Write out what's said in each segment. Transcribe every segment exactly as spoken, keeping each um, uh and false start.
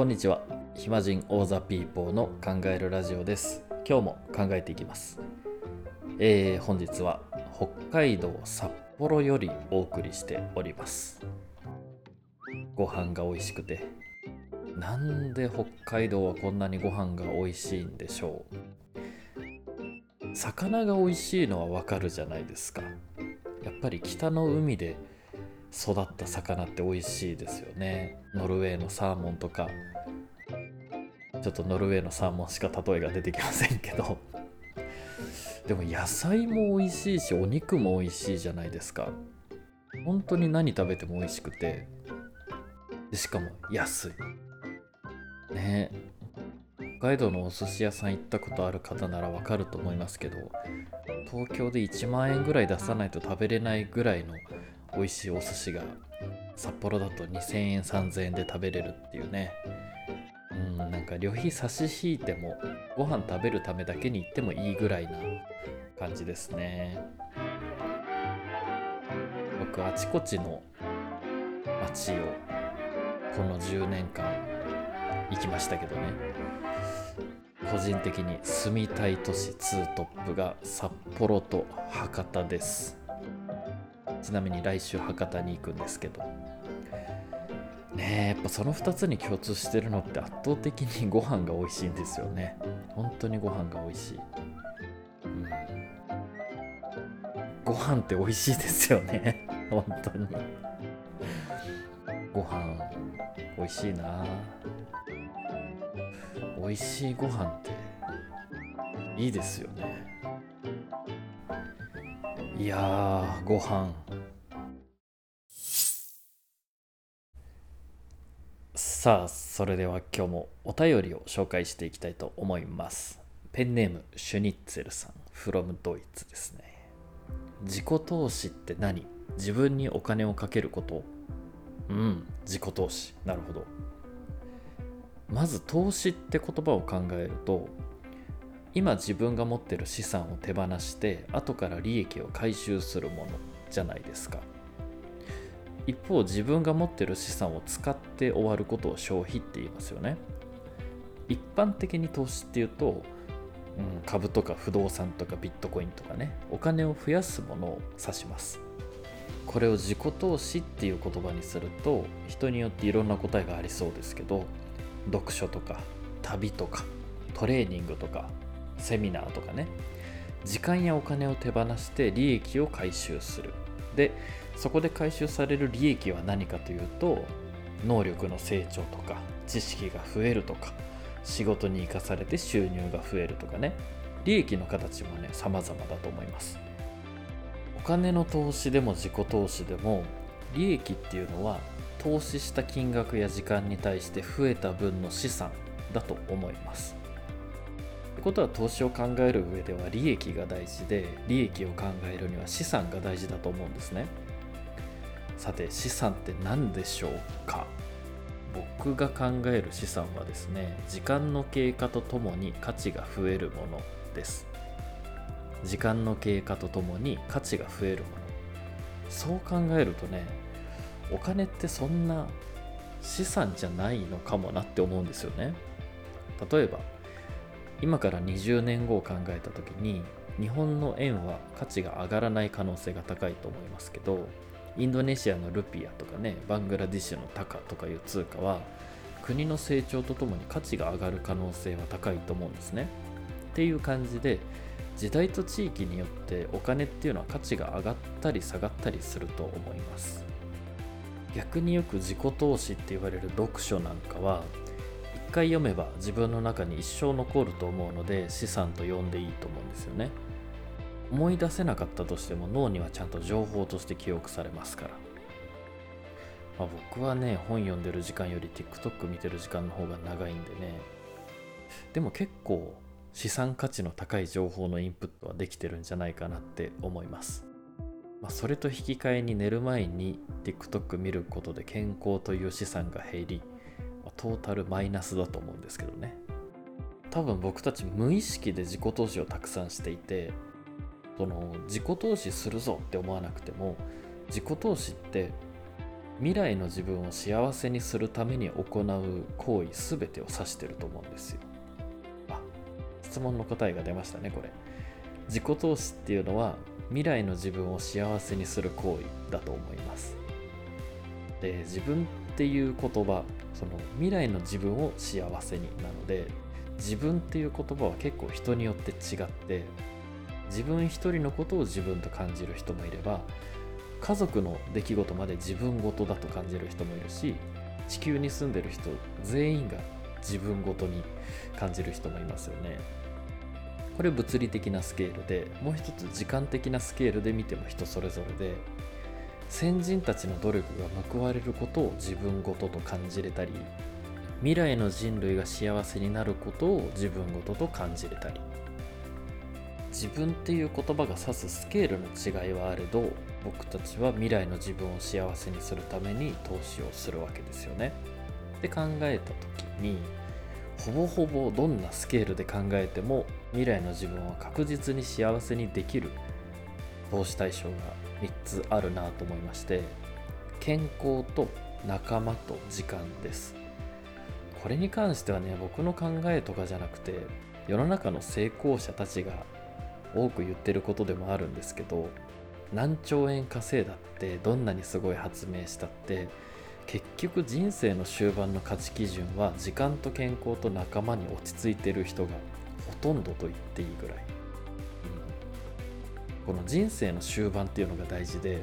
こんにちは、暇人オーザピーポーの考えるラジオです。今日も考えていきます。えー、本日は北海道札幌よりお送りしております。ご飯が美味しくて、なんで北海道はこんなにご飯が美味しいんでしょう。魚が美味しいのはわかるじゃないですか。やっぱり北の海で育った魚って美味しいですよね。ノルウェーのサーモンとか、ちょっとノルウェーのサーモンしか例えが出てきませんけどでも野菜も美味しいし、お肉も美味しいじゃないですか。本当に何食べても美味しくて、でしかも安いね。北海道のお寿司屋さん行ったことある方ならわかると思いますけど、東京でいちまんえんぐらい出さないと食べれないぐらいの美味しいお寿司が札幌だとにせんえんさんぜんえんで食べれるっていうね。うんなんか旅費差し引いてもご飯食べるためだけに行ってもいいぐらいな感じですね。僕あちこちの街をこのじゅうねんかん行きましたけどね、個人的に住みたい都市ツートップが札幌と博多です。ちなみに来週博多に行くんですけどねえ、やっぱそのふたつに共通してるのって圧倒的にご飯が美味しいんですよね。本当にご飯が美味しい、うん、ご飯って美味しいですよね本当にご飯美味しいな。美味しいご飯っていいですよね。いやー、ご飯。さあ、それでは今日もお便りを紹介していきたいと思います。ペンネームシュニッツェルさん from ドイツですね。自己投資って何？自分にお金をかけること。うん、自己投資。なるほど。まず投資って言葉を考えると、今自分が持ってる資産を手放して後から利益を回収するものじゃないですか。一方自分が持ってる資産を使って終わることを消費って言いますよね。一般的に投資っていうと、うん、株とか不動産とかビットコインとかね、お金を増やすものを指します。これを自己投資っていう言葉にすると人によっていろんな答えがありそうですけど、読書とか旅とかトレーニングとかセミナーとかね、時間やお金を手放して利益を回収する。で、そこで回収される利益は何かというと、能力の成長とか知識が増えるとか、仕事に生かされて収入が増えるとかね、利益の形もね様々だと思います。お金の投資でも自己投資でも、利益っていうのは投資した金額や時間に対して増えた分の資産だと思います。ってことは投資を考える上では利益が大事で、利益を考えるには資産が大事だと思うんですね。さて資産って何でしょうか。僕が考える資産はですね、時間の経過とともに価値が増えるものです。時間の経過とともに価値が増えるもの。そう考えるとね、お金ってそんな資産じゃないのかもなって思うんですよね。例えば今からにじゅうねんごを考えた時に、日本の円は価値が上がらない可能性が高いと思いますけど、インドネシアのルピアとかね、バングラディッシュのタカとかいう通貨は国の成長とともに価値が上がる可能性は高いと思うんですね。っていう感じで、時代と地域によってお金っていうのは価値が上がったり下がったりすると思います。逆によく自己投資って言われる読書なんかは、一回読めば自分の中に一生残ると思うので、資産と呼んでいいと思うんですよね。思い出せなかったとしても脳にはちゃんと情報として記憶されますから、まあ、僕はね本読んでる時間より TikTok 見てる時間の方が長いんでね。でも結構資産価値の高い情報のインプットはできてるんじゃないかなって思います。まあ、それと引き換えに寝る前に TikTok 見ることで健康という資産が減り、トータルマイナスだと思うんですけどね。多分僕たち無意識で自己投資をたくさんしていて、その自己投資するぞって思わなくても、自己投資って未来の自分を幸せにするために行う行為すべてを指していると思うんですよ。あ、質問の答えが出ましたね。これ自己投資っていうのは未来の自分を幸せにする行為だと思います。で、自分っていう言葉、その未来の自分を幸せになので、自分っていう言葉は結構人によって違って、自分一人のことを自分と感じる人もいれば、家族の出来事まで自分事だと感じる人もいるし、地球に住んでる人全員が自分事に感じる人もいますよね。これ物理的なスケールで、もう一つ時間的なスケールで見ても人それぞれで、先人たちの努力が報われることを自分事と感じれたり、未来の人類が幸せになることを自分事と感じれたり、自分っていう言葉が指すスケールの違いはあれど、僕たちは未来の自分を幸せにするために投資をするわけですよね。って考えた時に、ほぼほぼどんなスケールで考えても未来の自分は確実に幸せにできる投資対象がみっつあるなと思いまして、健康と仲間と時間です。これに関してはね、僕の考えとかじゃなくて、世の中の成功者たちが多く言ってることでもあるんですけど、何兆円稼いだって、どんなにすごい発明したって、結局人生の終盤の価値基準は時間と健康と仲間に落ち着いてる人がほとんどと言っていいぐらい、うん、この人生の終盤っていうのが大事で、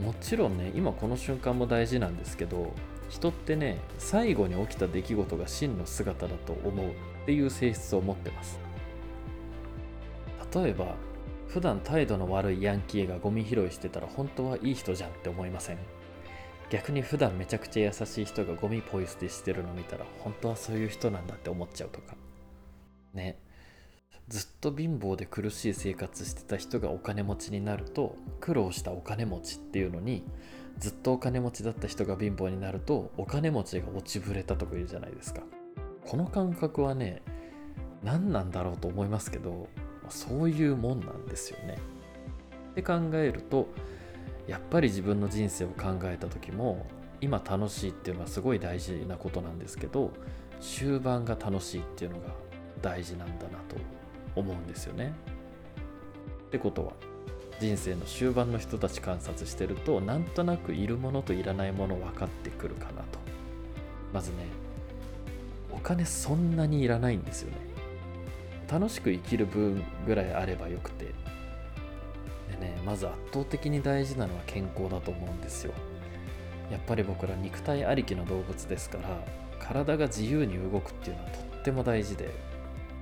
もちろんね、今この瞬間も大事なんですけど、人ってね、最後に起きた出来事が真の姿だと思うっていう性質を持ってます。例えば普段態度の悪いヤンキーがゴミ拾いしてたら、本当はいい人じゃんって思いません？逆に普段めちゃくちゃ優しい人がゴミポイ捨てしてるの見たら、本当はそういう人なんだって思っちゃうとかね。ずっと貧乏で苦しい生活してた人がお金持ちになると、苦労したお金持ちっていうのに、ずっとお金持ちだった人が貧乏になるとお金持ちが落ちぶれたとか言うじゃないですか。この感覚はね、何なんだろうと思いますけど、そういうもんなんですよね。って考えると、やっぱり自分の人生を考えた時も、今楽しいっていうのはすごい大事なことなんですけど、終盤が楽しいっていうのが大事なんだなと思うんですよね。ってことは、人生の終盤の人たち観察してると、なんとなくいるものといらないもの分かってくるかなと。まずね、お金そんなにいらないんですよね。楽しく生きる分ぐらいあればよくて。でね、まず圧倒的に大事なのは健康だと思うんですよ。やっぱり僕ら肉体ありきの動物ですから、体が自由に動くっていうのはとっても大事で、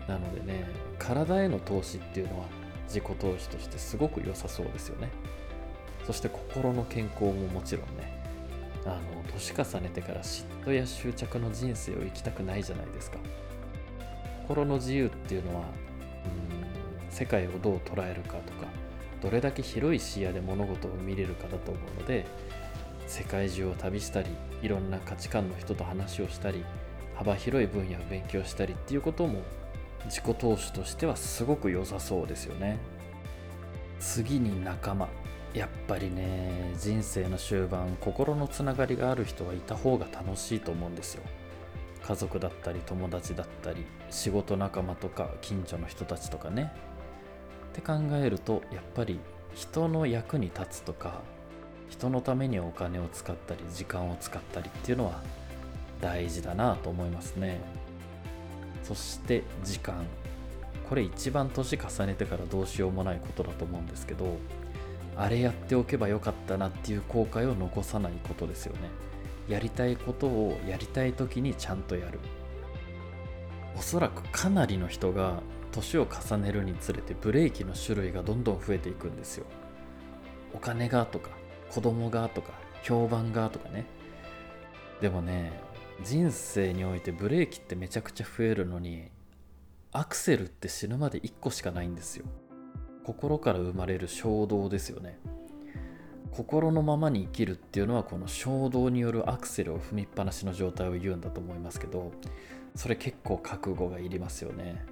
なのでね、体への投資っていうのは自己投資としてすごく良さそうですよね。そして心の健康ももちろんね、あの年重ねてから嫉妬や執着の人生を生きたくないじゃないですか。心の自由っていうのは、うん、世界をどう捉えるかとか、どれだけ広い視野で物事を見れるかだと思うので、世界中を旅したり、いろんな価値観の人と話をしたり、幅広い分野を勉強したりっていうことも、自己投資としてはすごく良さそうですよね。次に仲間。やっぱりね、人生の終盤、心のつながりがある人はいた方が楽しいと思うんですよ。家族だったり、友達だったり、仕事仲間とか、近所の人たちとかね。って考えると、やっぱり人の役に立つとか、人のためにお金を使ったり、時間を使ったりっていうのは大事だなと思いますね。そして時間。これ一番年重ねてからどうしようもないことだと思うんですけど、あれやっておけばよかったなっていう後悔を残さないことですよね。やりたいことをやりたい時にちゃんとやる。おそらくかなりの人が年を重ねるにつれて、ブレーキの種類がどんどん増えていくんですよ。お金がとか、子供がとか、評判がとかね。でもね、人生においてブレーキってめちゃくちゃ増えるのに、アクセルって死ぬまでいっこしかないんですよ。心から生まれる衝動ですよね。心のままに生きるっていうのは、この衝動によるアクセルを踏みっぱなしの状態を言うんだと思いますけど、それ結構覚悟がいりますよね。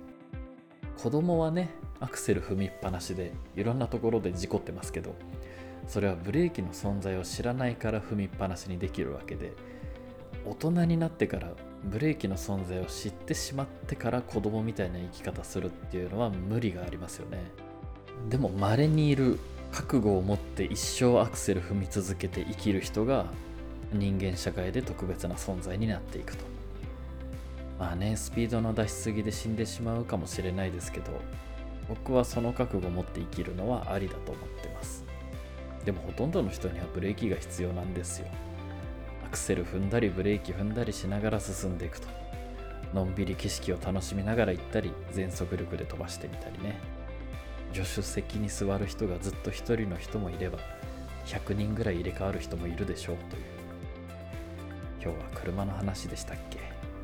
子供はね、アクセル踏みっぱなしでいろんなところで事故ってますけど、それはブレーキの存在を知らないから踏みっぱなしにできるわけで、大人になってからブレーキの存在を知ってしまってから子供みたいな生き方するっていうのは無理がありますよね。でも稀にいる、覚悟を持って一生アクセル踏み続けて生きる人が人間社会で特別な存在になっていくと。まあね、スピードの出しすぎで死んでしまうかもしれないですけど、僕はその覚悟を持って生きるのはありだと思ってます。でもほとんどの人にはブレーキが必要なんですよ。アクセル踏んだりブレーキ踏んだりしながら進んでいくと、のんびり景色を楽しみながら行ったり、全速力で飛ばしてみたりね。助手席に座る人がずっと一人の人もいれば、ひゃくにんぐらい入れ替わる人もいるでしょうという。今日は車の話でしたっけ。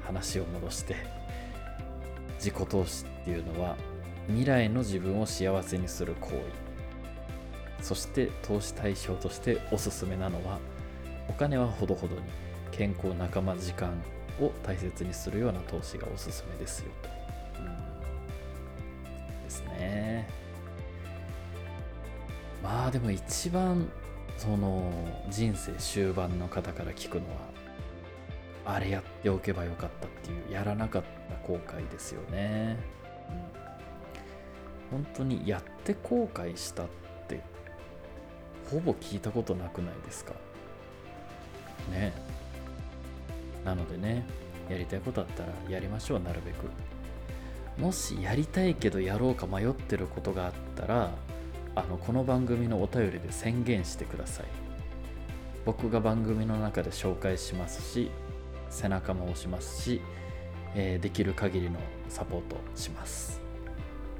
話を戻して、自己投資っていうのは未来の自分を幸せにする行為。そして投資対象としておすすめなのは、お金はほどほどに、健康、仲間、時間を大切にするような投資がおすすめですよと、うん、ですね。まあでも一番その人生終盤の方から聞くのは、あれやっておけばよかったっていう、やらなかった後悔ですよね、うん、本当にやって後悔したってほぼ聞いたことなくないですかね。なのでね、やりたいことあったらやりましょう。なるべく、もしやりたいけどやろうか迷ってることがあったら、あのこの番組のお便りで宣言してください。僕が番組の中で紹介しますし、背中も押しますし、えー、できる限りのサポートします。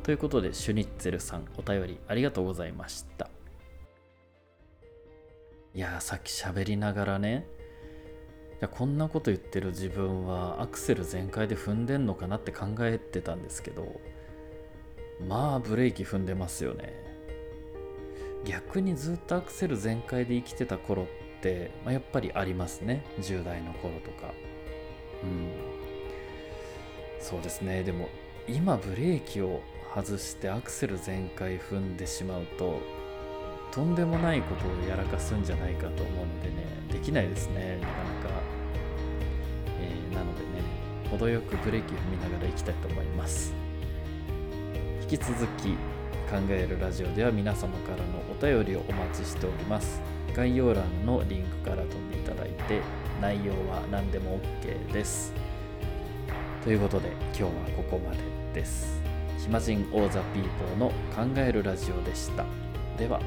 ということで、シュニッツェルさん、お便りありがとうございました。いやー、さっき喋りながらね、いやこんなこと言ってる自分はアクセル全開で踏んでんのかなって考えてたんですけど、まあブレーキ踏んでますよね。逆にずっとアクセル全開で生きてた頃って、まあ、やっぱりありますね。じゅう代の頃とか、うん、そうですね。でも今ブレーキを外してアクセル全開踏んでしまうと、とんでもないことをやらかすんじゃないかと思うのでね、できないですね、なかなか、えー、なのでね、程よくブレーキ踏みながら行きたいと思います。引き続き考えるラジオでは皆様からのお便りをお待ちしております。概要欄のリンクから飛んでいただいて、内容は何でも OK です。ということで、今日はここまでです。暇人王座ピーポーの考えるラジオでした。では。